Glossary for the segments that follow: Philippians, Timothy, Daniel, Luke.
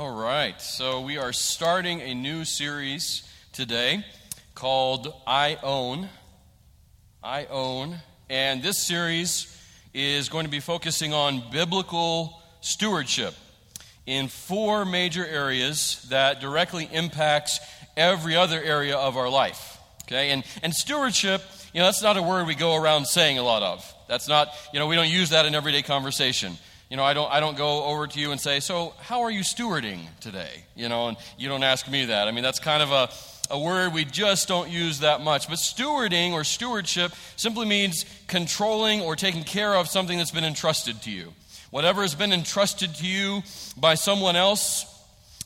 All right, so we are starting a new series today called iOwn. iOwn, and this series is going to be focusing on biblical stewardship in four major areas that directly impacts every other area of our life. Okay, and stewardship, you know, that's not a word we go around saying a lot of. That's not, you know, we don't use that in everyday conversation. You know, I don't go over to you and say, so how are you stewarding today? You know, and you don't ask me that. I mean, that's kind of a word we just don't use that much. But stewarding or stewardship simply means controlling or taking care of something that's been entrusted to you. Whatever has been entrusted to you by someone else,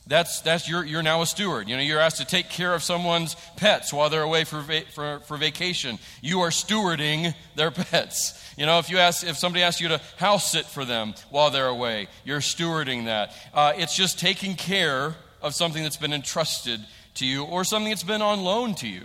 that's you're now a steward. You know, you're asked to take care of someone's pets while they're away for vacation. You are stewarding their pets. You know, if somebody asks you to house sit for them while they're away, you're stewarding that. It's just taking care of something that's been entrusted to you or something that's been on loan to you.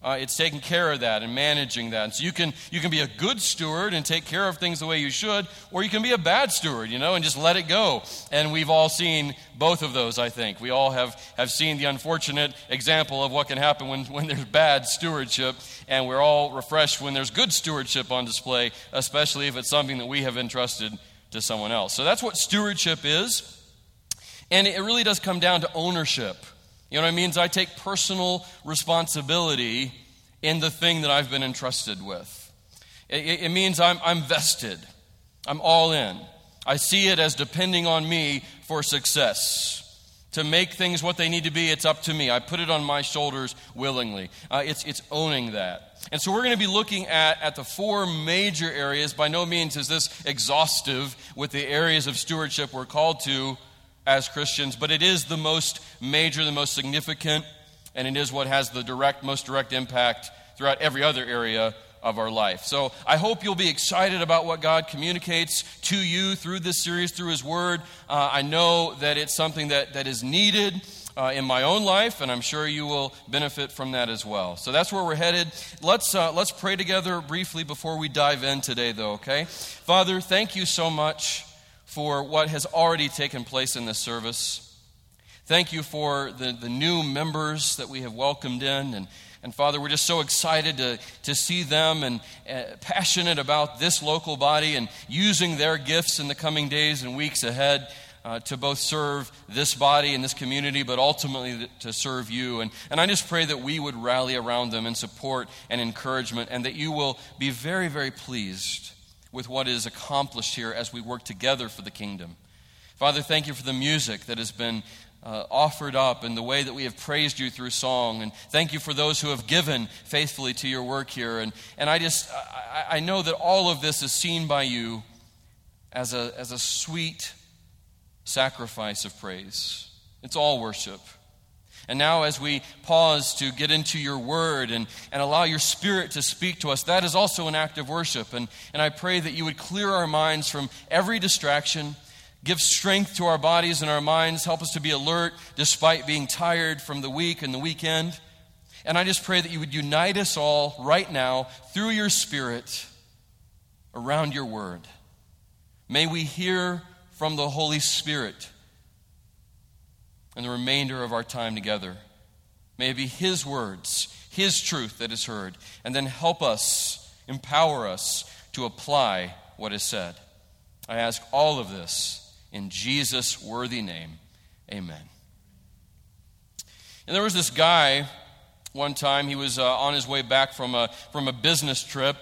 It's taking care of that and managing that. And so you can be a good steward and take care of things the way you should, or you can be a bad steward, you know, and just let it go. And we've all seen both of those, I think. We all have seen the unfortunate example of what can happen when there's bad stewardship, and we're all refreshed when there's good stewardship on display, especially if it's something that we have entrusted to someone else. So that's what stewardship is. And it really does come down to ownership. You know what it means? I take personal responsibility in the thing that I've been entrusted with. It means I'm vested. I'm all in. I see it as depending on me for success. To make things what they need to be, it's up to me. I put it on my shoulders willingly. It's owning that. And so we're going to be looking at the four major areas. By no means is this exhaustive with the areas of stewardship we're called to as Christians, but it is the most major, the most significant, and it is what has the most direct impact throughout every other area of our life. So I hope you'll be excited about what God communicates to you through this series, through His Word. I know that it's something that is needed in my own life, and I'm sure you will benefit from that as well. So that's where we're headed. Let's pray together briefly before we dive in today, though, okay? Father, thank you so much for what has already taken place in this service. Thank you for the new members that we have welcomed in. And Father, we're just so excited to see them and passionate about this local body and using their gifts in the coming days and weeks ahead to both serve this body and this community, but ultimately to serve you. And I just pray that we would rally around them in support and encouragement, and that you will be very, very pleased with what is accomplished here as we work together for the kingdom. Father, thank you for the music that has been offered up and the way that we have praised you through song. And thank you for those who have given faithfully to your work here. And I know that all of this is seen by you as a sweet sacrifice of praise. It's all worship. And now as we pause to get into your word and allow your spirit to speak to us, that is also an act of worship. And I pray that you would clear our minds from every distraction, give strength to our bodies and our minds, help us to be alert despite being tired from the week and the weekend. And I just pray that you would unite us all right now through your spirit around your word. May we hear from the Holy Spirit and the remainder of our time together. May it be His words, His truth that is heard, and then help us, empower us to apply what is said. I ask all of this in Jesus' worthy name. Amen. And there was this guy one time, he was on his way back from a business trip,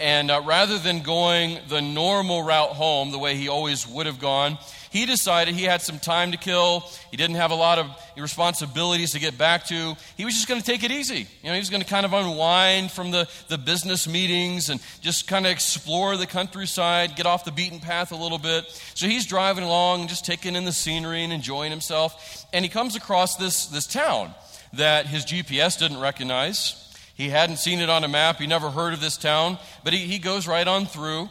and rather than going the normal route home, the way he always would have gone, he decided he had some time to kill. He didn't have a lot of responsibilities to get back to. He was just going to take it easy. You know, he was going to kind of unwind from the business meetings and just kind of explore the countryside, get off the beaten path a little bit. So he's driving along, just taking in the scenery and enjoying himself. And he comes across this town that his GPS didn't recognize. He hadn't seen it on a map. He never heard of this town. But he goes right on through,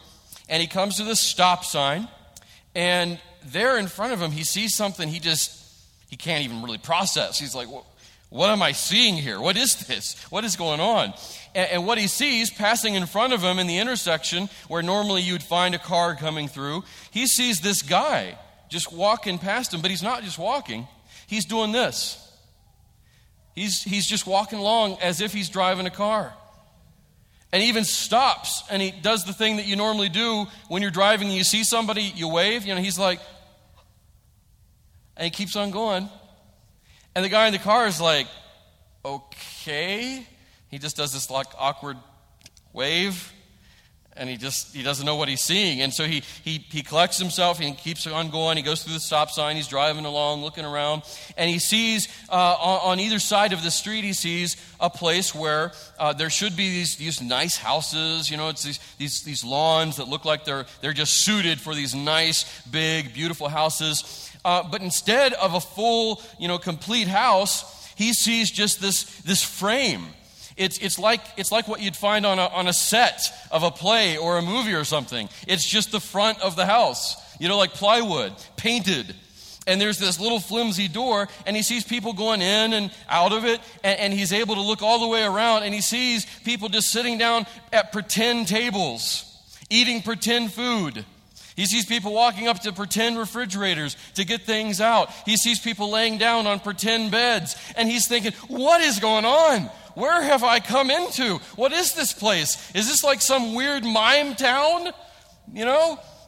and he comes to this stop sign, and there in front of him, he sees something he can't even really process. He's like, what am I seeing here? What is this? What is going on? And what he sees passing in front of him in the intersection where normally you'd find a car coming through, he sees this guy just walking past him. But he's not just walking. He's doing this. He's just walking along as if he's driving a car. And he even stops, and he does the thing that you normally do when you're driving and you see somebody, you wave. You know, he's like, and he keeps on going. And the guy in the car is like, okay. He just does this like awkward wave, and he doesn't know what he's seeing. And so he collects himself, and he keeps on going. He goes through the stop sign. He's driving along, looking around, and he sees on either side of the street, he sees a place where there should be these nice houses. You know, it's these lawns that look like they're just suited for these nice, big, beautiful houses. But instead of a full, complete house, he sees just this frame. It's like what you'd find on a set of a play or a movie or something. It's just the front of the house, like plywood, painted. And there's this little flimsy door, and he sees people going in and out of it, and he's able to look all the way around, and he sees people just sitting down at pretend tables, eating pretend food. He sees people walking up to pretend refrigerators to get things out. He sees people laying down on pretend beds, and he's thinking, what is going on? Where have I come into? What is this place? Is this like some weird mime town?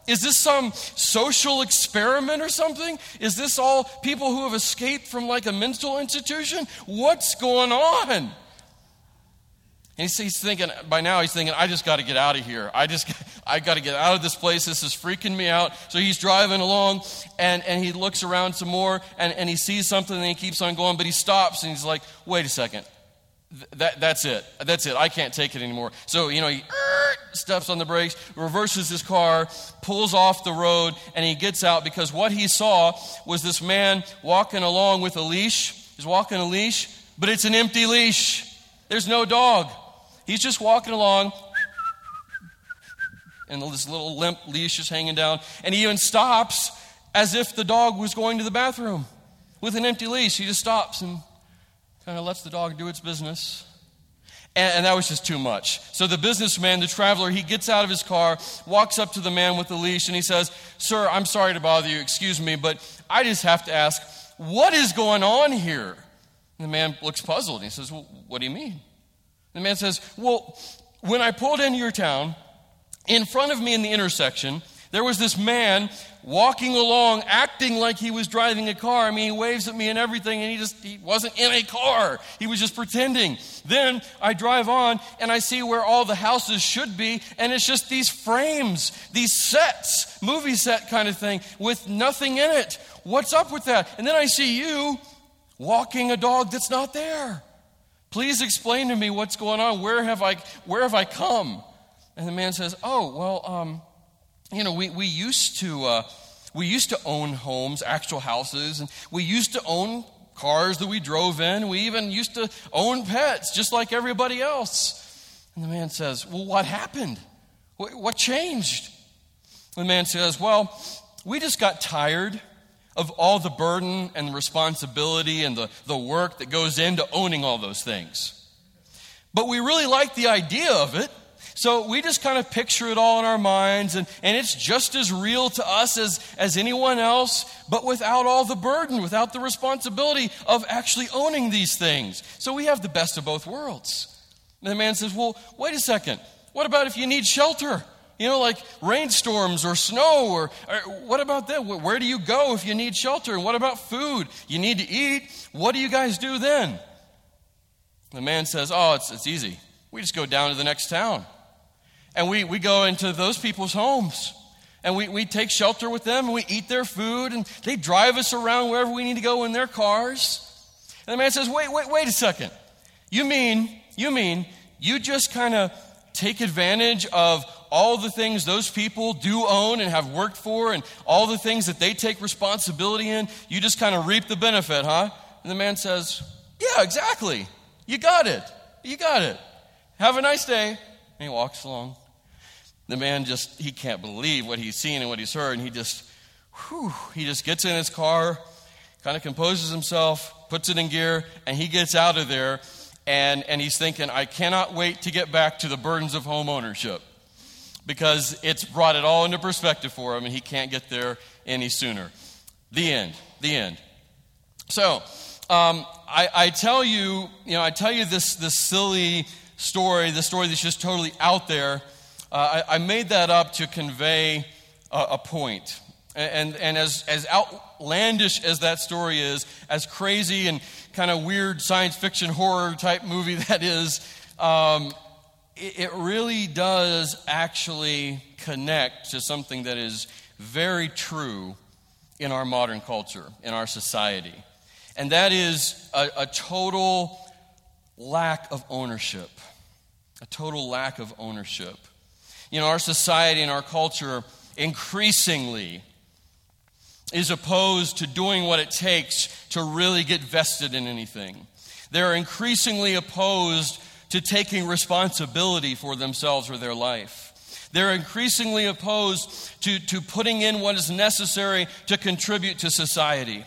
Is this some social experiment or something? Is this all people who have escaped from like a mental institution? What's going on? And he's thinking, I just got to get out of here. I got to get out of this place. This is freaking me out. So he's driving along, and he looks around some more, and he sees something, and he keeps on going, but he stops, and he's like, wait a second. That's it. I can't take it anymore. So, he steps on the brakes, reverses his car, pulls off the road, and he gets out because what he saw was this man walking along with a leash. He's walking a leash, but it's an empty leash. There's no dog. He's just walking along, and this little limp leash is hanging down, and he even stops as if the dog was going to the bathroom. With an empty leash, he just stops and kind of lets the dog do its business. And that was just too much. So the businessman, the traveler, he gets out of his car, walks up to the man with the leash, and he says, sir, I'm sorry to bother you, excuse me, but I just have to ask, what is going on here? And the man looks puzzled, and he says, well, what do you mean? And the man says, well, when I pulled into your town, in front of me in the intersection, there was this man walking along, acting like he was driving a car. I mean, he waves at me and everything, and he wasn't in a car. He was just pretending. Then I drive on, and I see where all the houses should be, and it's just these frames, these sets, movie set kind of thing, with nothing in it. What's up with that? And then I see you walking a dog that's not there. Please explain to me what's going on. Where have I come? And the man says, oh, well, we used to own homes, actual houses, and we used to own cars that we drove in. We even used to own pets, just like everybody else. And the man says, well, what happened? What changed? And the man says, well, we just got tired of all the burden and responsibility and the work that goes into owning all those things. But we really like the idea of it. So we just kind of picture it all in our minds, and it's just as real to us as anyone else, but without all the burden, without the responsibility of actually owning these things. So we have the best of both worlds. And the man says, well, wait a second. What about if you need shelter? Like rainstorms or snow, or what about that? Where do you go if you need shelter? And what about food? You need to eat. What do you guys do then? The man says, oh, it's easy. We just go down to the next town. And we go into those people's homes, and we take shelter with them, and we eat their food, and they drive us around wherever we need to go in their cars. And the man says, wait a second. You mean you just kind of take advantage of all the things those people do own and have worked for, and all the things that they take responsibility in? You just kind of reap the benefit, huh? And the man says, yeah, exactly. You got it. Have a nice day. And he walks along. The man he can't believe what he's seen and what he's heard, and he just gets in his car, kind of composes himself, puts it in gear, and he gets out of there, and he's thinking, I cannot wait to get back to the burdens of home ownership, because it's brought it all into perspective for him, and he can't get there any sooner. The end. So I tell you, this silly story, the story that's just totally out there. I made that up to convey a point. And as outlandish as that story is, as crazy and kind of weird science fiction horror type movie that is, it really does actually connect to something that is very true in our modern culture, in our society. And that is a total lack of ownership. A total lack of ownership. Our society and our culture increasingly is opposed to doing what it takes to really get vested in anything. They're increasingly opposed to taking responsibility for themselves or their life. They're increasingly opposed to putting in what is necessary to contribute to society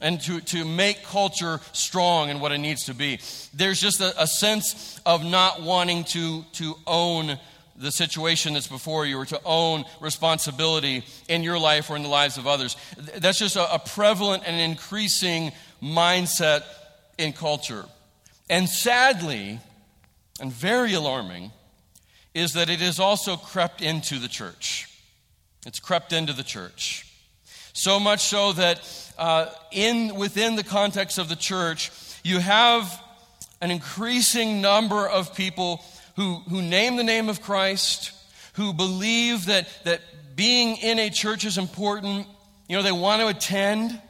and to make culture strong in what it needs to be. There's just a sense of not wanting to own the situation that's before you, or to own responsibility in your life or in the lives of others. That's just a prevalent and increasing mindset in culture. And sadly, and very alarming, is that it has also crept into the church. It's crept into the church. So much so that within the context of the church, you have an increasing number of people who name the name of Christ, who believe that being in a church is important. They want to attend.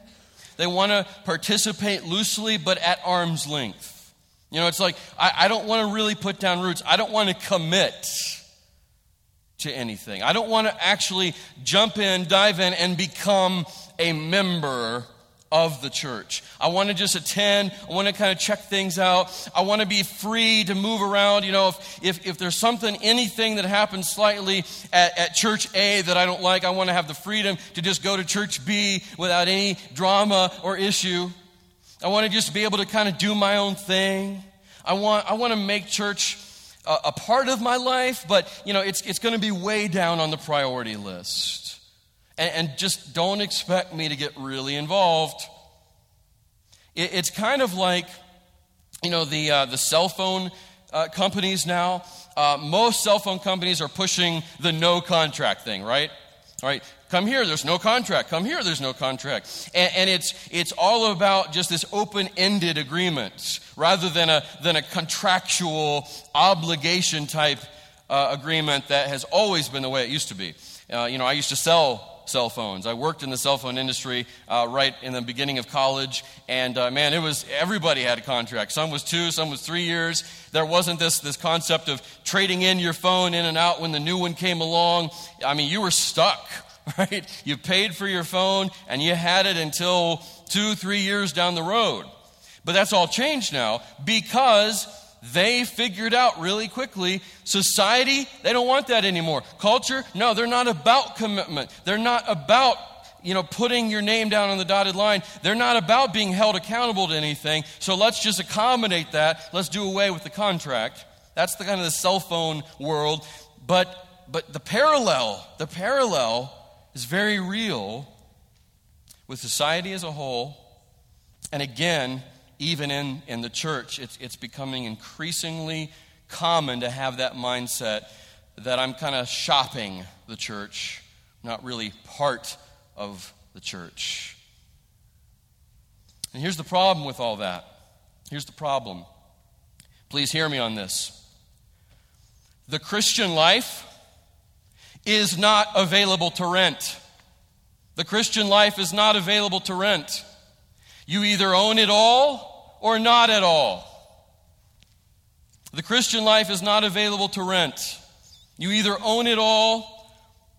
They want to participate loosely, but at arm's length. It's like, I don't want to really put down roots. I don't want to commit to anything. I don't want to actually jump in, dive in, and become a member of the church. I want to just attend. I want to kind of check things out. I want to be free to move around. If there's anything that happens slightly at church A that I don't like, I want to have the freedom to just go to church B without any drama or issue. I want to just be able to kind of do my own thing. I want to make church a part of my life, but it's going to be way down on the priority list. And just don't expect me to get really involved. It's kind of like, the cell phone companies now. Most cell phone companies are pushing the no contract thing, right? All right. Come here, there's no contract. Come here, there's no contract. And it's all about just this open-ended agreement rather than a contractual obligation type agreement that has always been the way it used to be. I used to sell cell phones. I worked in the cell phone industry right in the beginning of college, and it was everybody had a contract. Some was 2, some was 3 years. There wasn't this concept of trading in your phone in and out when the new one came along. You were stuck. Right? You paid for your phone and you had it until 2-3 years down the road. But that's all changed now because they figured out really quickly, society, they don't want that anymore. Culture, no, they're not about commitment. They're not about, putting your name down on the dotted line. They're not about being held accountable to anything. So let's just accommodate that. Let's do away with the contract. That's the kind of the cell phone world. But the parallel is very real with society as a whole. And again, even in the church, it's becoming increasingly common to have that mindset that I'm kind of shopping the church, not really part of the church. And here's the problem with all that. Here's the problem. Please hear me on this. The Christian life is not available to rent. The Christian life is not available to rent. You either own it all or not at all. The Christian life is not available to rent. You either own it all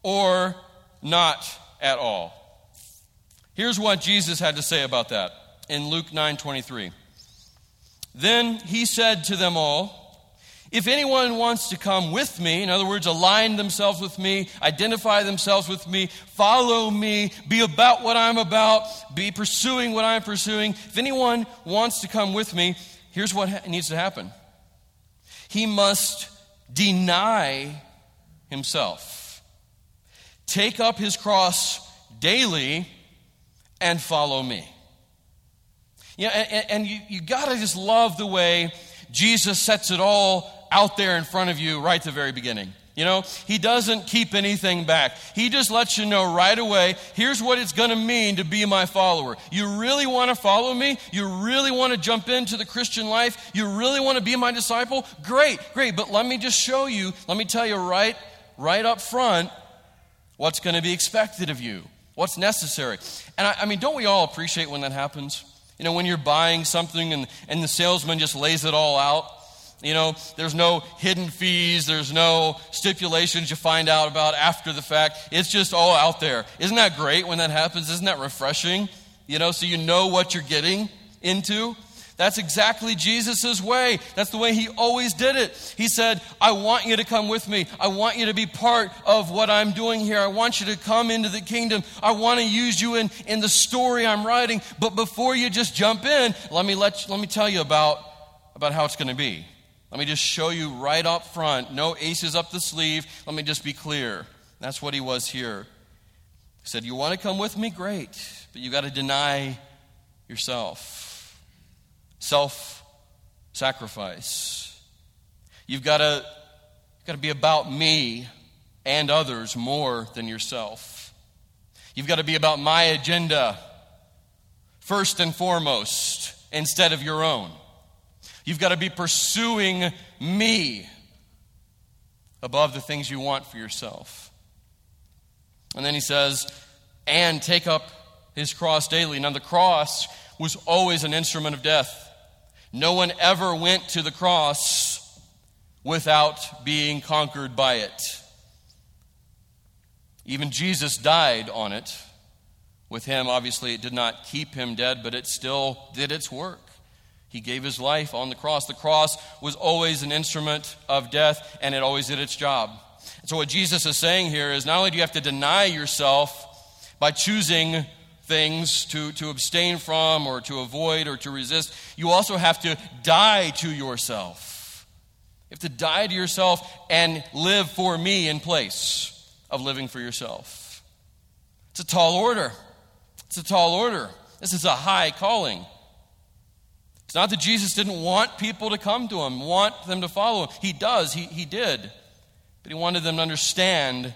or not at all. Here's what Jesus had to say about that in Luke 9:23. Then he said to them all, "If anyone wants to come with me," in other words, align themselves with me, identify themselves with me, follow me, be about what I'm about, be pursuing what I'm pursuing. If anyone wants to come with me, here's what needs to happen. He must deny himself, take up his cross daily, and follow me. You know, and you got to just love the way Jesus sets it all out there in front of you right at the very beginning. You know, he doesn't keep anything back. He just lets you know right away, here's what it's going to mean to be my follower. You really want to follow me? You really want to jump into the Christian life? You really want to be my disciple? Great, great. But let me just show you, let me tell you right up front what's going to be expected of you, what's necessary. And I mean, don't we all appreciate when that happens? You know, when you're buying something and the salesman just lays it all out. You know, there's no hidden fees. There's no stipulations you find out about after the fact. It's just all out there. Isn't that great when that happens? Isn't that refreshing? You know, so you know what you're getting into. That's exactly Jesus' way. That's the way he always did it. He said, I want you to come with me. I want you to be part of what I'm doing here. I want you to come into the kingdom. I want to use you in the story I'm writing. But before you just jump in, let me tell you about how it's going to be. Let me just show you right up front. No aces up the sleeve. Let me just be clear. That's what he was here. He said, you want to come with me? Great. But you got to deny yourself. Self-sacrifice. You've got to be about me and others more than yourself. You've got to be about my agenda first and foremost instead of your own. You've got to be pursuing me above the things you want for yourself. And then he says, and take up his cross daily. Now the cross was always an instrument of death. No one ever went to the cross without being conquered by it. Even Jesus died on it. With him, obviously, it did not keep him dead, but it still did its work. He gave his life on the cross. The cross was always an instrument of death, and it always did its job. And so what Jesus is saying here is not only do you have to deny yourself by choosing things to abstain from or to avoid or to resist, you also have to die to yourself. You have to die to yourself and live for me in place of living for yourself. It's a tall order. It's a tall order. This is a high calling. It's not that Jesus didn't want people to come to him, want them to follow him. He does, he did. But he wanted them to understand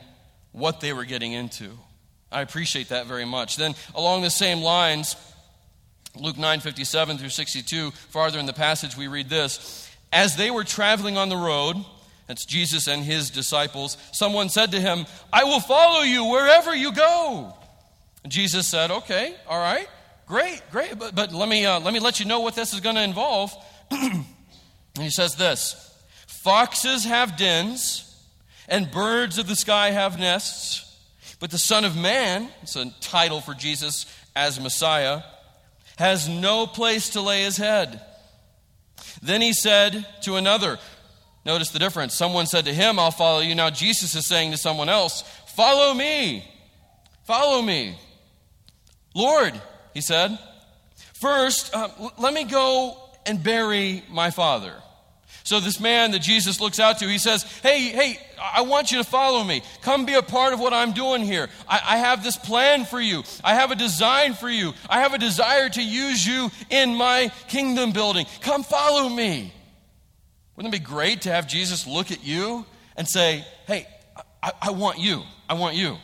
what they were getting into. I appreciate that very much. Then along the same lines, Luke 9:57 through 62, farther in the passage we read this. As they were traveling on the road, that's Jesus and his disciples, someone said to him, I will follow you wherever you go. And Jesus said, okay, all right. Great, but let me let you know what this is going to involve. And he says this, foxes have dens, and birds of the sky have nests, but the Son of Man, it's a title for Jesus as Messiah, has no place to lay his head. Then he said to another, notice the difference, someone said to him, I'll follow you. Now Jesus is saying to someone else, follow me, Lord. He said, first, let me go and bury my father. So this man that Jesus looks out to, he says, hey, I want you to follow me. Come be a part of what I'm doing here. I have this plan for you. I have a design for you. I have a desire to use you in my kingdom building. Come follow me. Wouldn't it be great to have Jesus look at you and say, hey, I want you. I want you.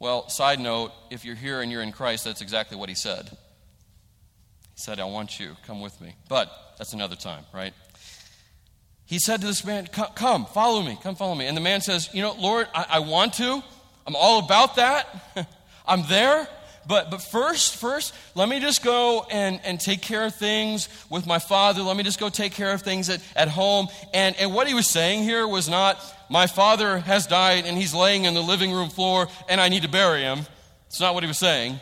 Well, side note, if you're here and you're in Christ, that's exactly what he said. He said, I want you. Come with me. But that's another time, right? He said to this man, come, follow me. Come follow me. And the man says, you know, Lord, I want to. I'm all about that. I'm there. But first, let me just go and take care of things with my father. Let me just go take care of things at home. And what he was saying here was not, my father has died and he's laying in the living room floor and I need to bury him. It's not what he was saying. It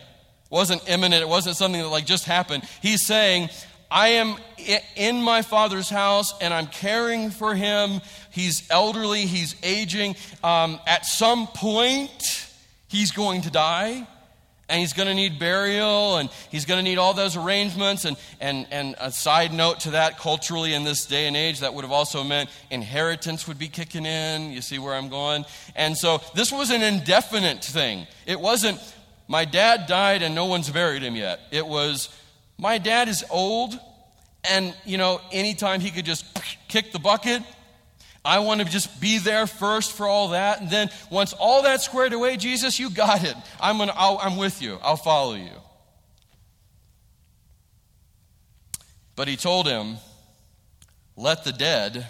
wasn't imminent. It wasn't something that just happened. He's saying, I am in my father's house and I'm caring for him. He's elderly. He's aging. At some point, he's going to die. And he's going to need burial, and he's going to need all those arrangements. And a side note to that, culturally in this day and age, that would have also meant inheritance would be kicking in. You see where I'm going? And so this was an indefinite thing. It wasn't, my dad died and no one's buried him yet. It was, my dad is old, and, you know, anytime he could just kick the bucket, I want to just be there first for all that. And then once all that's squared away, Jesus, you got it. I'm with you. I'll follow you. But he told him, let the dead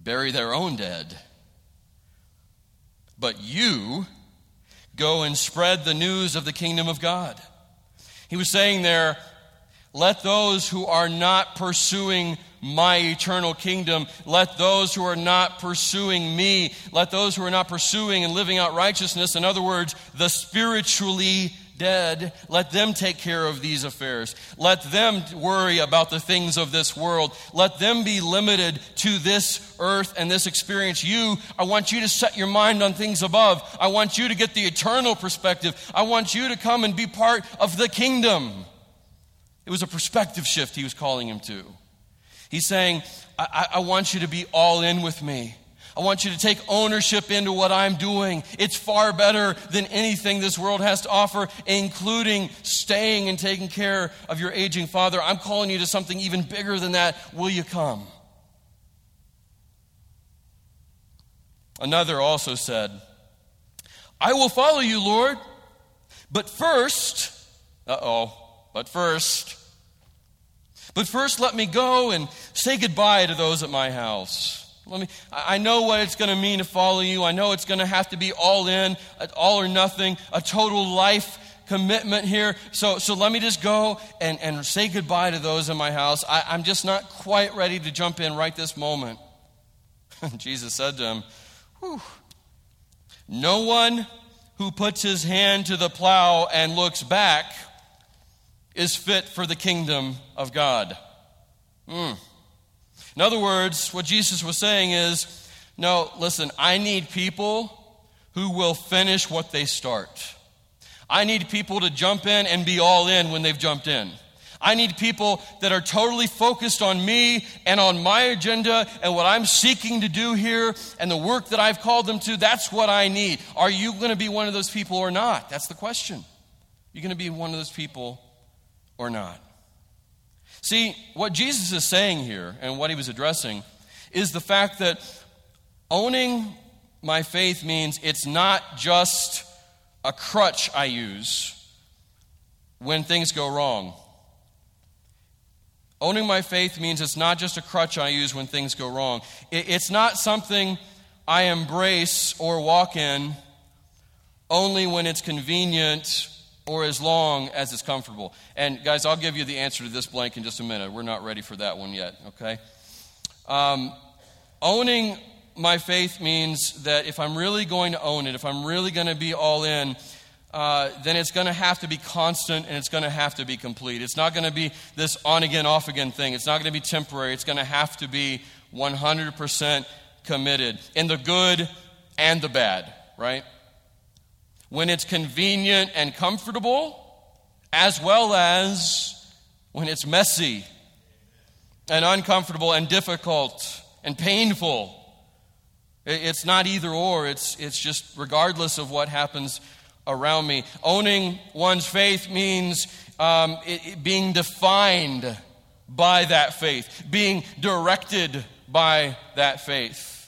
bury their own dead. But you go and spread the news of the kingdom of God. He was saying there, let those who are not pursuing my eternal kingdom, let those who are not pursuing me, let those who are not pursuing and living out righteousness, in other words, the spiritually dead, let them take care of these affairs. Let them worry about the things of this world. Let them be limited to this earth and this experience. I want you to set your mind on things above. I want you to get the eternal perspective. I want you to come and be part of the kingdom. It was a perspective shift he was calling him to. He's saying, I want you to be all in with me. I want you to take ownership into what I'm doing. It's far better than anything this world has to offer, including staying and taking care of your aging father. I'm calling you to something even bigger than that. Will you come? Another also said, I will follow you, Lord, but first let me go and say goodbye to those at my house. I know what it's going to mean to follow you. I know it's going to have to be all in, all or nothing, a total life commitment here. So let me just go and say goodbye to those in my house. I'm just not quite ready to jump in right this moment. Jesus said to him, no one who puts his hand to the plow and looks back is fit for the kingdom of God. In other words, what Jesus was saying is, no, listen, I need people who will finish what they start. I need people to jump in and be all in when they've jumped in. I need people that are totally focused on me and on my agenda and what I'm seeking to do here and the work that I've called them to. That's what I need. Are you going to be one of those people or not? That's the question. You're going to be one of those people or not? See, what Jesus is saying here and what he was addressing is the fact that owning my faith means it's not just a crutch I use when things go wrong. Owning my faith means it's not just a crutch I use when things go wrong. It's not something I embrace or walk in only when it's convenient or as long as it's comfortable. And guys, I'll give you the answer to this blank in just a minute. We're not ready for that one yet, okay? Owning my faith means that if I'm really going to own it, if I'm really going to be all in, then it's going to have to be constant and it's going to have to be complete. It's not going to be this on-again, off-again thing. It's not going to be temporary. It's going to have to be 100% committed in the good and the bad, right? When it's convenient and comfortable, as well as when it's messy and uncomfortable and difficult and painful. It's not either or, it's just regardless of what happens around me. Owning one's faith means being defined by that faith, being directed by that faith.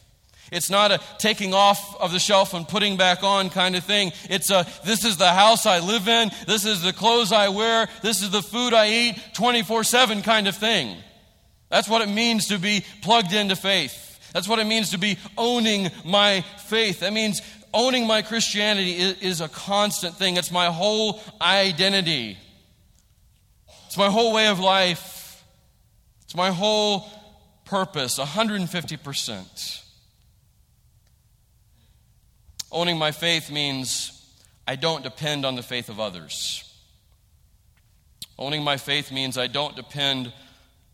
It's not a taking off of the shelf and putting back on kind of thing. It's this is the house I live in. This is the clothes I wear. This is the food I eat 24/7 kind of thing. That's what it means to be plugged into faith. That's what it means to be owning my faith. That means owning my Christianity is a constant thing. It's my whole identity. It's my whole way of life. It's my whole purpose, 150%. Owning my faith means I don't depend on the faith of others. Owning my faith means I don't depend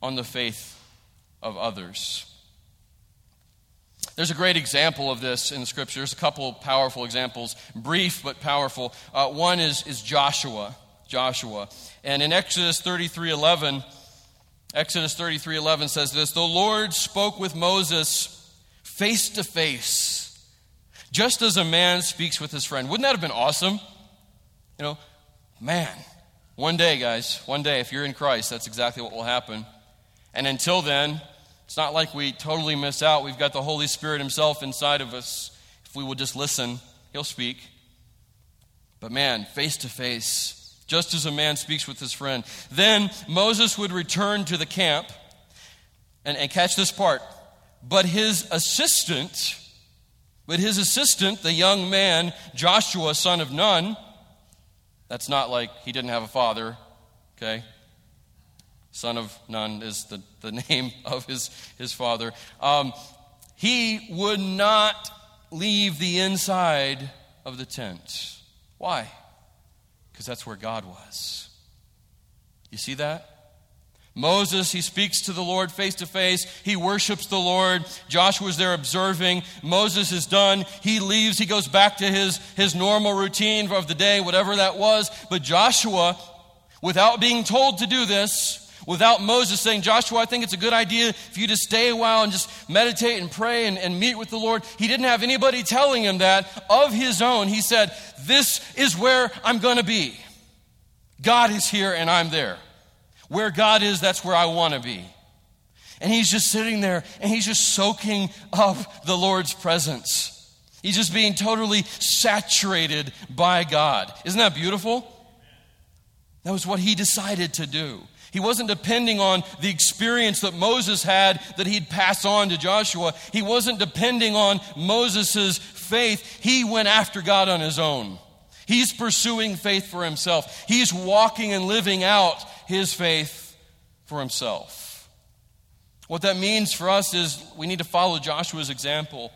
on the faith of others. There's a great example of this in the scriptures, a couple of powerful examples, brief but powerful. One is Joshua. And in Exodus 33:11 says this, the Lord spoke with Moses face to face, just as a man speaks with his friend. Wouldn't that have been awesome? You know, man, one day, guys, one day, if you're in Christ, that's exactly what will happen. And until then, it's not like we totally miss out. We've got the Holy Spirit himself inside of us. If we will just listen, he'll speak. But man, face to face, just as a man speaks with his friend. Then Moses would return to the camp, and catch this part. But his assistant, the young man, Joshua, son of Nun, that's not like he didn't have a father, okay? Son of Nun is the name of his father. He would not leave the inside of the tent. Why? Because that's where God was. You see that? Moses, he speaks to the Lord face to face. He worships the Lord. Joshua's there observing. Moses is done. He leaves. He goes back to his normal routine of the day, whatever that was. But Joshua, without being told to do this, without Moses saying, Joshua, I think it's a good idea if you just stay a while and just meditate and pray and meet with the Lord. He didn't have anybody telling him that of his own. He said, this is where I'm going to be. God is here and I'm there. Where God is, that's where I want to be. And he's just sitting there and he's just soaking up the Lord's presence. He's just being totally saturated by God. Isn't that beautiful? That was what he decided to do. He wasn't depending on the experience that Moses had that he'd pass on to Joshua. He wasn't depending on Moses' faith. He went after God on his own. He's pursuing faith for himself. He's walking and living out his faith for himself. What that means for us is we need to follow Joshua's example.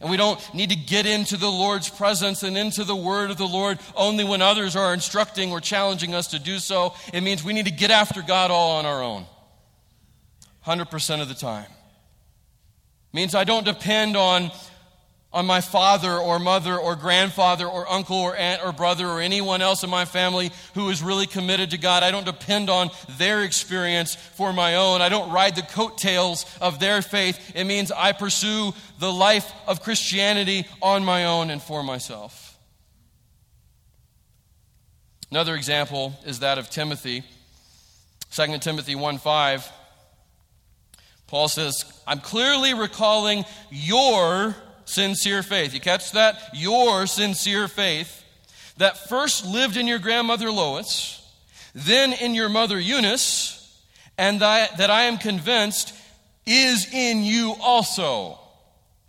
And we don't need to get into the Lord's presence and into the word of the Lord only when others are instructing or challenging us to do so. It means we need to get after God all on our own, 100% of the time. It means I don't depend on my father or mother or grandfather or uncle or aunt or brother or anyone else in my family who is really committed to God. I don't depend on their experience for my own. I don't ride the coattails of their faith. It means I pursue the life of Christianity on my own and for myself. Another example is that of Timothy. 2 Timothy 1:5. Paul says, I'm clearly recalling your sincere faith. You catch that? Your sincere faith that first lived in your grandmother Lois, then in your mother Eunice, and that I am convinced is in you also.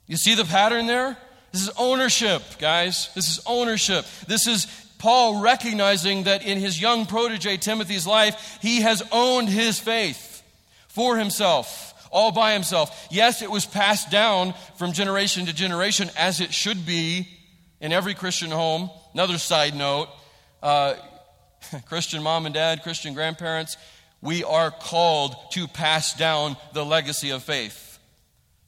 You see the pattern there? This is ownership, guys. This is ownership. This is Paul recognizing that in his young protege Timothy's life, he has owned his faith for himself. All by himself. Yes, it was passed down from generation to generation, as it should be in every Christian home. Another side note, Christian mom and dad, Christian grandparents, we are called to pass down the legacy of faith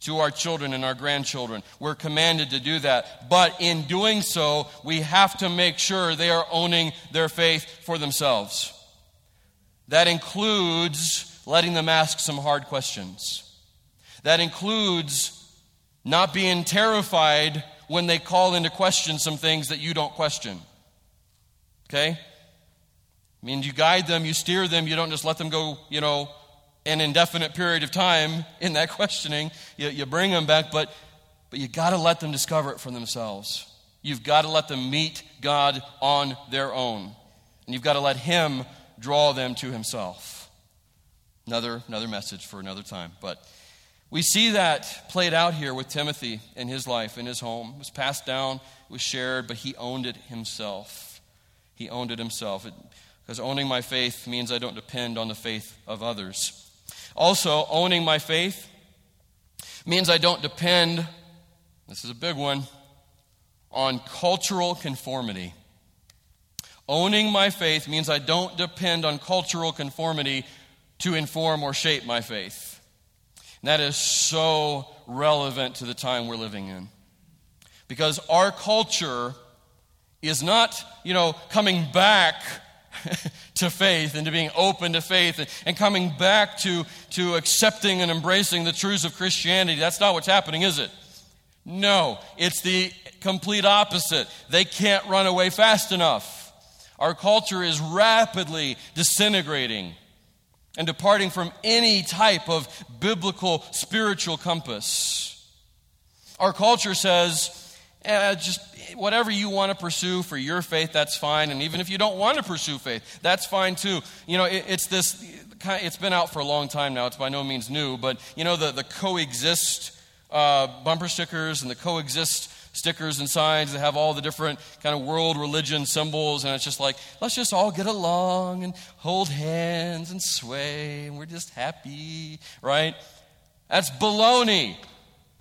to our children and our grandchildren. We're commanded to do that. But in doing so, we have to make sure they are owning their faith for themselves. That includes letting them ask some hard questions. That includes not being terrified when they call into question some things that you don't question. Okay? I mean, you guide them, you steer them, you don't just let them go, an indefinite period of time in that questioning. You bring them back, but you got to let them discover it for themselves. You've got to let them meet God on their own. And you've got to let him draw them to himself. Another message for another time. But we see that played out here with Timothy in his life, in his home. It was passed down, it was shared, but he owned it himself. He owned it himself. Because owning my faith means I don't depend on the faith of others. Also, owning my faith means I don't depend, this is a big one, on cultural conformity. Owning my faith means I don't depend on cultural conformity to inform or shape my faith. And that is so relevant to the time we're living in. Because our culture is not, coming back to faith and to being open to faith and coming back to accepting and embracing the truths of Christianity. That's not what's happening, is it? No, it's the complete opposite. They can't run away fast enough. Our culture is rapidly disintegrating and departing from any type of biblical spiritual compass. Our culture says, just whatever you want to pursue for your faith, that's fine. And even if you don't want to pursue faith, that's fine too. You know, it's been out for a long time now. It's by no means new. But, you know, the coexist bumper stickers and the coexist stickers and signs that have all the different kind of world religion symbols. And it's just like, let's just all get along and hold hands and sway. And we're just happy, right? That's baloney.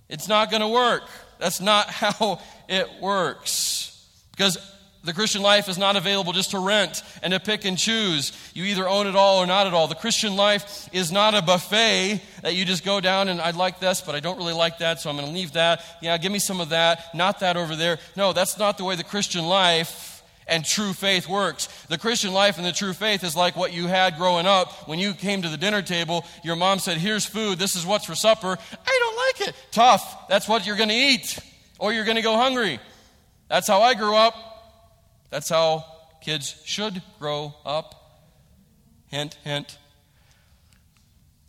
It's not going to work. That's not how it works. Because the Christian life is not available just to rent and to pick and choose. You either own it all or not at all. The Christian life is not a buffet that you just go down and I'd like this, but I don't really like that, so I'm going to leave that. Yeah, give me some of that, not that over there. No, that's not the way the Christian life and true faith works. The Christian life and the true faith is like what you had growing up. When you came to the dinner table, your mom said, here's food, this is what's for supper. I don't like it. Tough, that's what you're going to eat, or you're going to go hungry. That's how I grew up. That's how kids should grow up. Hint, hint.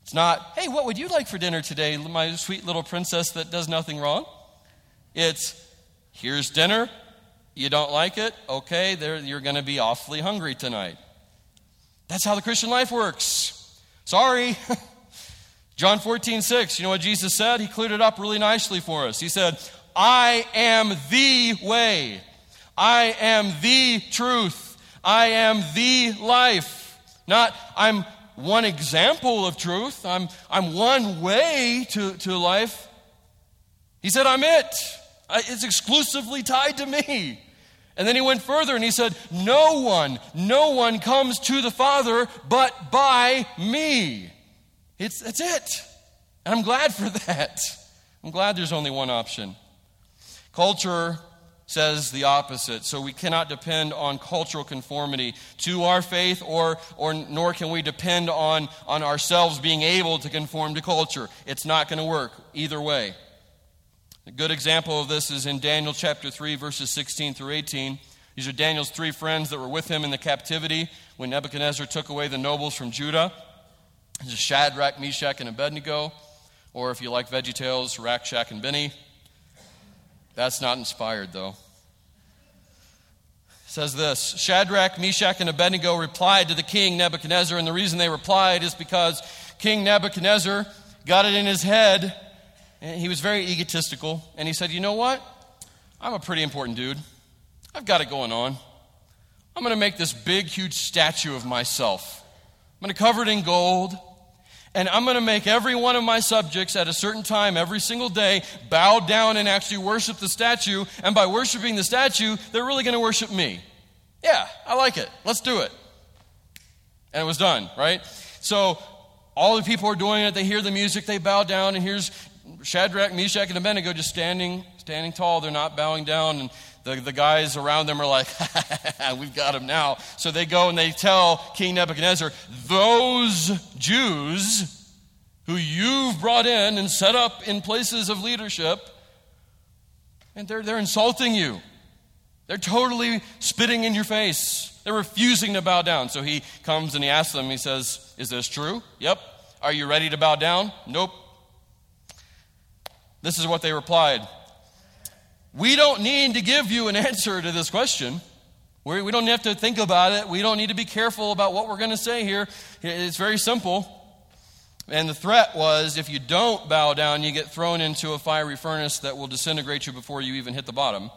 It's not, hey, what would you like for dinner today, my sweet little princess that does nothing wrong? It's, here's dinner. You don't like it? Okay, you're going to be awfully hungry tonight. That's how the Christian life works. Sorry. John 14:6, you know what Jesus said? He cleared it up really nicely for us. He said, I am the way. I am the truth. I am the life. Not, I'm one example of truth. I'm one way to life. He said, I'm it. It's exclusively tied to me. And then he went further and he said, no one comes to the Father but by me. That's it. And I'm glad for that. I'm glad there's only one option. Culture says the opposite. So we cannot depend on cultural conformity to our faith, or nor can we depend on ourselves being able to conform to culture. It's not going to work either way. A good example of this is in Daniel chapter 3, verses 16 through 18. These are Daniel's three friends that were with him in the captivity when Nebuchadnezzar took away the nobles from Judah. This is Shadrach, Meshach, and Abednego. Or if you like Veggie Tales, Rakshak and Benny. That's not inspired, though. It says this, Shadrach, Meshach, and Abednego replied to the king Nebuchadnezzar. And the reason they replied is because King Nebuchadnezzar got it in his head. And he was very egotistical, and he said, you know what? I'm a pretty important dude. I've got it going on. I'm going to make this big, huge statue of myself. I'm going to cover it in gold, and I'm going to make every one of my subjects at a certain time every single day bow down and actually worship the statue, and by worshiping the statue, they're really going to worship me. Yeah, I like it. Let's do it. And it was done, right? So all the people are doing it. They hear the music. They bow down, and here's Shadrach, Meshach, and Abednego just standing tall. They're not bowing down. And the guys around them are like, we've got him now. So they go and they tell King Nebuchadnezzar, those Jews who you've brought in and set up in places of leadership, and they're insulting you. They're totally spitting in your face. They're refusing to bow down. So he comes and he asks them, he says, is this true? Yep. Are you ready to bow down? Nope. This is what they replied. We don't need to give you an answer to this question. We don't have to think about it. We don't need to be careful about what we're going to say here. It's very simple. And the threat was, if you don't bow down, you get thrown into a fiery furnace that will disintegrate you before you even hit the bottom.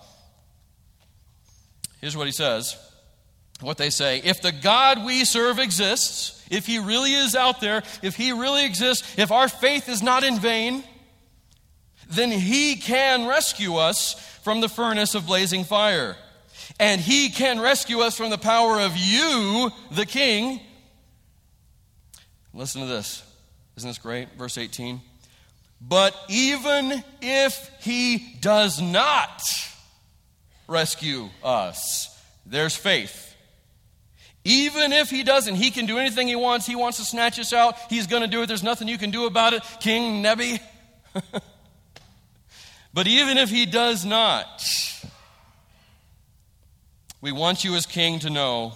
Here's what he says. What they say, if the God we serve exists, if he really is out there, if he really exists, if our faith is not in vain, then he can rescue us from the furnace of blazing fire. And he can rescue us from the power of you, the king. Listen to this. Isn't this great? Verse 18. But even if he does not rescue us, there's faith. Even if he doesn't, he can do anything he wants. He wants to snatch us out. He's going to do it. There's nothing you can do about it. King Nebi. But even if he does not, we want you as king to know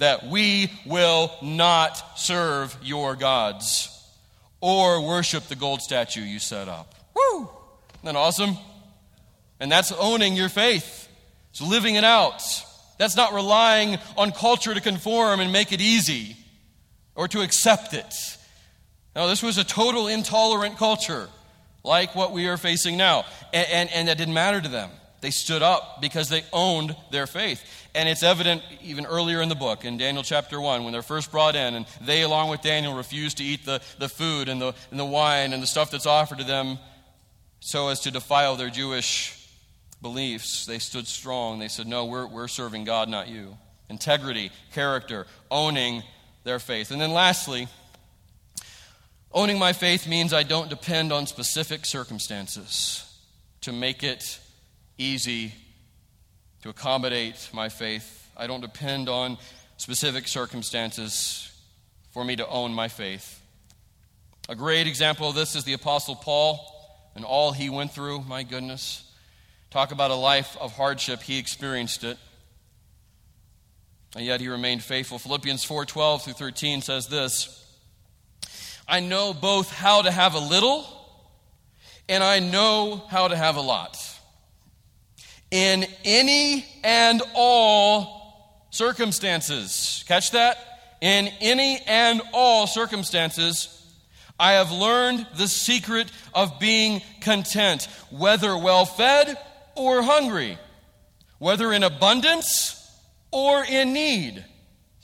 that we will not serve your gods or worship the gold statue you set up. Woo! Isn't that awesome? And that's owning your faith. It's living it out. That's not relying on culture to conform and make it easy or to accept it. No, this was a total intolerant culture like what we are facing now. And that didn't matter to them. They stood up because they owned their faith. And it's evident even earlier in the book, in Daniel chapter 1, when they're first brought in, and they, along with Daniel, refuse to eat the food and the wine and the stuff that's offered to them so as to defile their Jewish beliefs. They stood strong. They said, no, we're serving God, not you. Integrity, character, owning their faith. And then lastly, owning my faith means I don't depend on specific circumstances to make it easy to accommodate my faith. I don't depend on specific circumstances for me to own my faith. A great example of this is the Apostle Paul and all he went through. My goodness. Talk about a life of hardship. He experienced it. And yet he remained faithful. Philippians 4:12 through 13 says this, I know both how to have a little and I know how to have a lot. In any and all circumstances. Catch that? In any and all circumstances, I have learned the secret of being content, whether well-fed or hungry, whether in abundance or in need.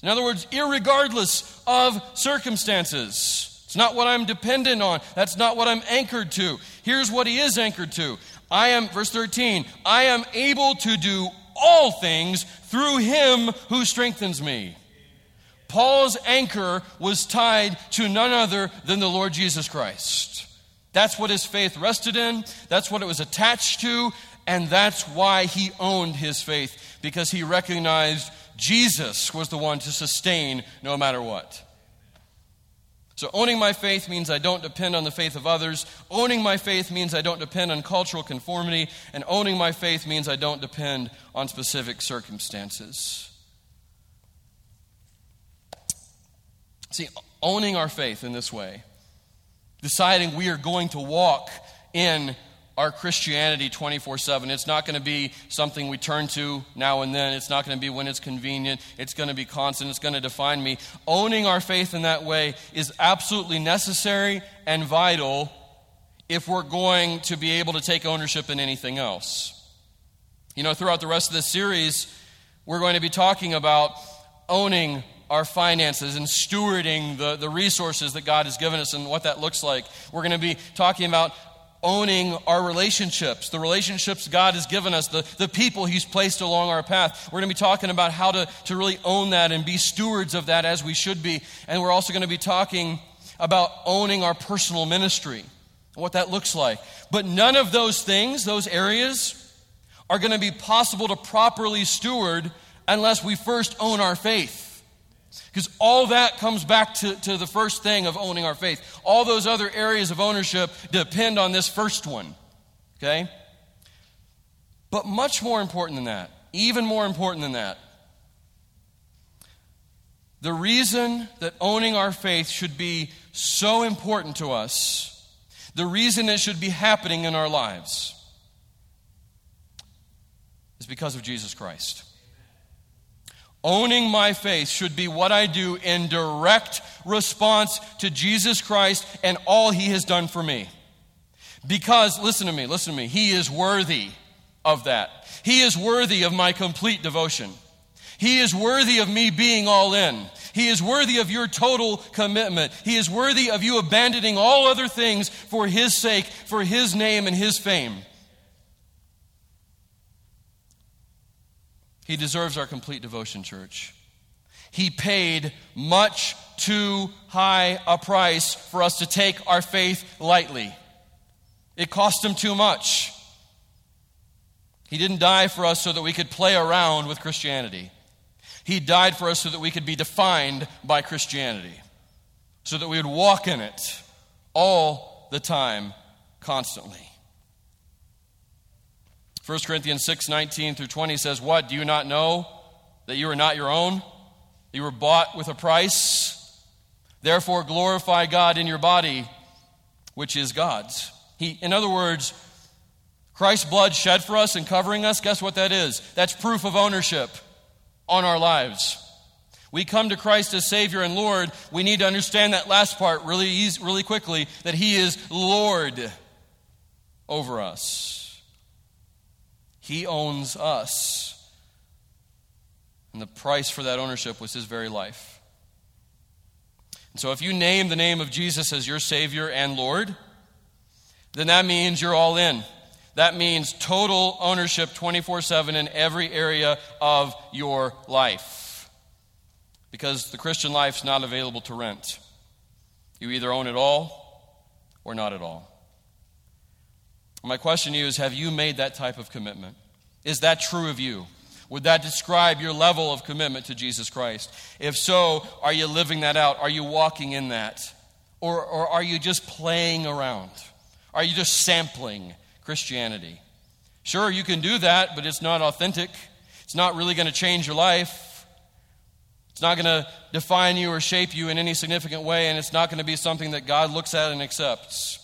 In other words, irregardless of circumstances. It's not what I'm dependent on. That's not what I'm anchored to. Here's what he is anchored to. I am, verse 13, I am able to do all things through him who strengthens me. Paul's anchor was tied to none other than the Lord Jesus Christ. That's what his faith rested in. That's what it was attached to. And that's why he owned his faith, because he recognized Jesus was the one to sustain no matter what. So owning my faith means I don't depend on the faith of others. Owning my faith means I don't depend on cultural conformity. And owning my faith means I don't depend on specific circumstances. See, owning our faith in this way, deciding we are going to walk in our Christianity 24/7. It's not going to be something we turn to now and then. It's not going to be when it's convenient. It's going to be constant. It's going to define me. Owning our faith in that way is absolutely necessary and vital if we're going to be able to take ownership in anything else. You know, throughout the rest of this series, we're going to be talking about owning our finances and stewarding the resources that God has given us and what that looks like. We're going to be talking about owning our relationships, the relationships God has given us, the people he's placed along our path. We're going to be talking about how to really own that and be stewards of that as we should be. And we're also going to be talking about owning our personal ministry, what that looks like. But none of those things, those areas, are going to be possible to properly steward unless we first own our faith. Because all that comes back to the first thing of owning our faith. All those other areas of ownership depend on this first one, okay? But much more important than that, even more important than that, the reason that owning our faith should be so important to us, the reason it should be happening in our lives, is because of Jesus Christ. Owning my faith should be what I do in direct response to Jesus Christ and all he has done for me. Because, listen to me, he is worthy of that. He is worthy of my complete devotion. He is worthy of me being all in. He is worthy of your total commitment. He is worthy of you abandoning all other things for his sake, for his name and his fame. He deserves our complete devotion, church. He paid much too high a price for us to take our faith lightly. It cost him too much. He didn't die for us so that we could play around with Christianity. He died for us so that we could be defined by Christianity, so that we would walk in it all the time, constantly. 1 Corinthians 6:19 through 20 says, what, do you not know that you are not your own? You were bought with a price. Therefore, glorify God in your body, which is God's. In other words, Christ's blood shed for us and covering us, guess what that is? That's proof of ownership on our lives. We come to Christ as Savior and Lord. We need to understand that last part really quickly, that He is Lord over us. He owns us. And the price for that ownership was His very life. And so if you name the name of Jesus as your Savior and Lord, then that means you're all in. That means total ownership 24/7 in every area of your life. Because the Christian life's not available to rent. You either own it all or not at all. My question to you is, have you made that type of commitment? Is that true of you? Would that describe your level of commitment to Jesus Christ? If so, are you living that out? Are you walking in that? Or are you just playing around? Are you just sampling Christianity? Sure, you can do that, but it's not authentic. It's not really going to change your life. It's not going to define you or shape you in any significant way, and it's not going to be something that God looks at and accepts.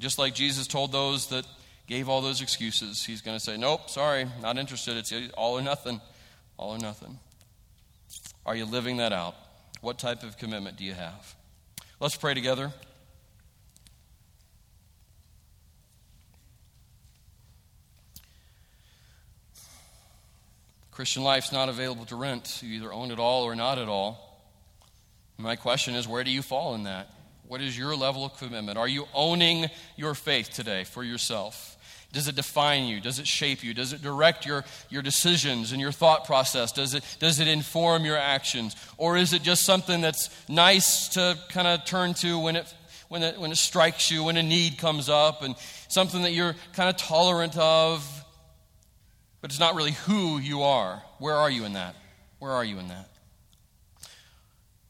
Just like Jesus told those that gave all those excuses, He's going to say, nope, sorry, not interested. It's all or nothing, all or nothing. Are you living that out? What type of commitment do you have? Let's pray together. Christian life's not available to rent. You either own it all or not at all. My question is, where do you fall in that? What is your level of commitment? Are you owning your faith today for yourself? Does it define you? Does it shape you? Does it direct your decisions and your thought process? Does it inform your actions? Or is it just something that's nice to kind of turn to when it strikes you, when a need comes up, and something that you're kind of tolerant of? But it's not really who you are. Where are you in that? Where are you in that?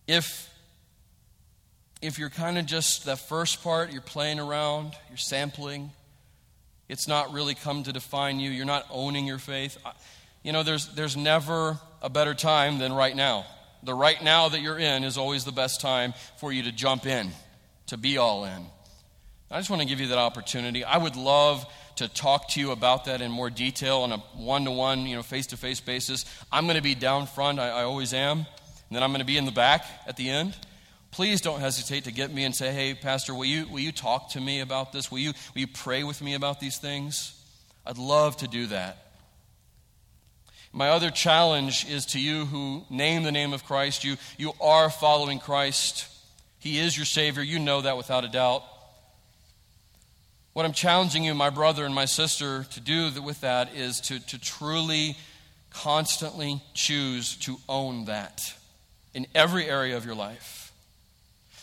If you're kind of just that first part, you're playing around, you're sampling, it's not really come to define you, you're not owning your faith. There's never a better time than right now. The right now that you're in is always the best time for you to jump in, to be all in. I just want to give you that opportunity. I would love to talk to you about that in more detail on a one-to-one, face-to-face basis. I'm going to be down front. I always am. And then I'm going to be in the back at the end. Please don't hesitate to get me and say, hey, Pastor, will you talk to me about this? Will you pray with me about these things? I'd love to do that. My other challenge is to you who name the name of Christ. You are following Christ. He is your Savior. You know that without a doubt. What I'm challenging you, my brother and my sister, to do with that is to truly, constantly choose to own that in every area of your life.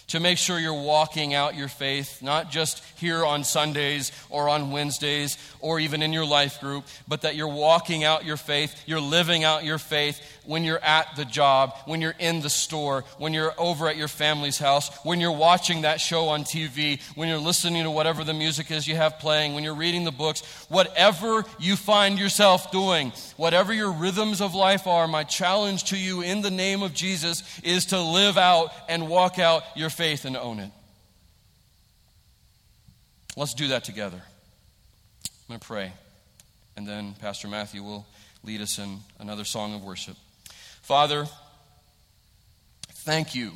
To make sure you're walking out your faith, not just here on Sundays or on Wednesdays or even in your life group, but that you're walking out your faith, you're living out your faith when you're at the job, when you're in the store, when you're over at your family's house, when you're watching that show on TV, when you're listening to whatever the music is you have playing, when you're reading the books, whatever you find yourself doing, whatever your rhythms of life are, my challenge to you in the name of Jesus is to live out and walk out your faith and own it. Let's do that together. I'm going to pray, and then Pastor Matthew will lead us in another song of worship. Father, thank you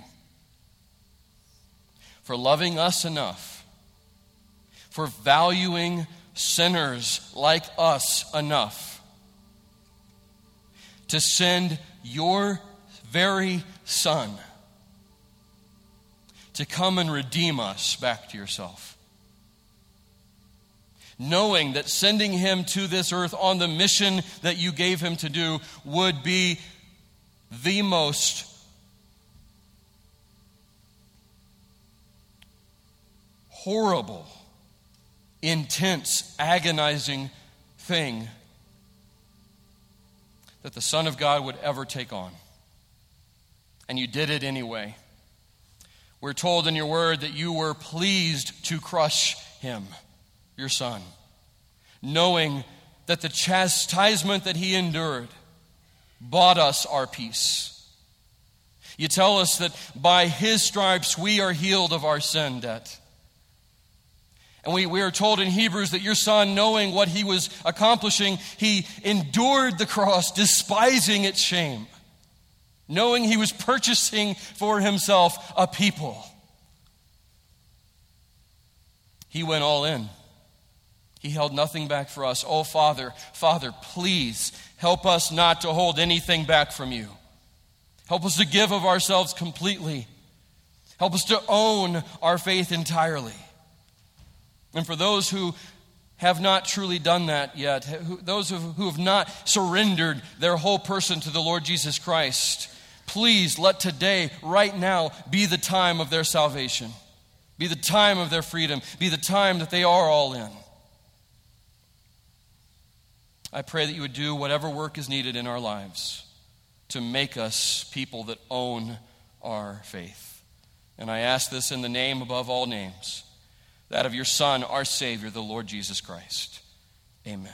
for loving us enough, for valuing sinners like us enough to send your very Son to come and redeem us back to yourself. Knowing that sending Him to this earth on the mission that you gave Him to do would be the most horrible, intense, agonizing thing that the Son of God would ever take on. And you did it anyway. We're told in your word that you were pleased to crush Him, your Son, knowing that the chastisement that He endured bought us our peace. You tell us that by His stripes we are healed of our sin debt. And we are told in Hebrews that your Son, knowing what He was accomplishing, He endured the cross, despising its shame, knowing He was purchasing for Himself a people. He went all in. He held nothing back for us. Oh, Father, please help us not to hold anything back from You. Help us to give of ourselves completely. Help us to own our faith entirely. And for those who have not truly done that yet, those who have not surrendered their whole person to the Lord Jesus Christ, please let today, right now, be the time of their salvation, be the time of their freedom, be the time that they are all in. I pray that You would do whatever work is needed in our lives to make us people that own our faith. And I ask this in the name above all names, that of Your Son, our Savior, the Lord Jesus Christ. Amen.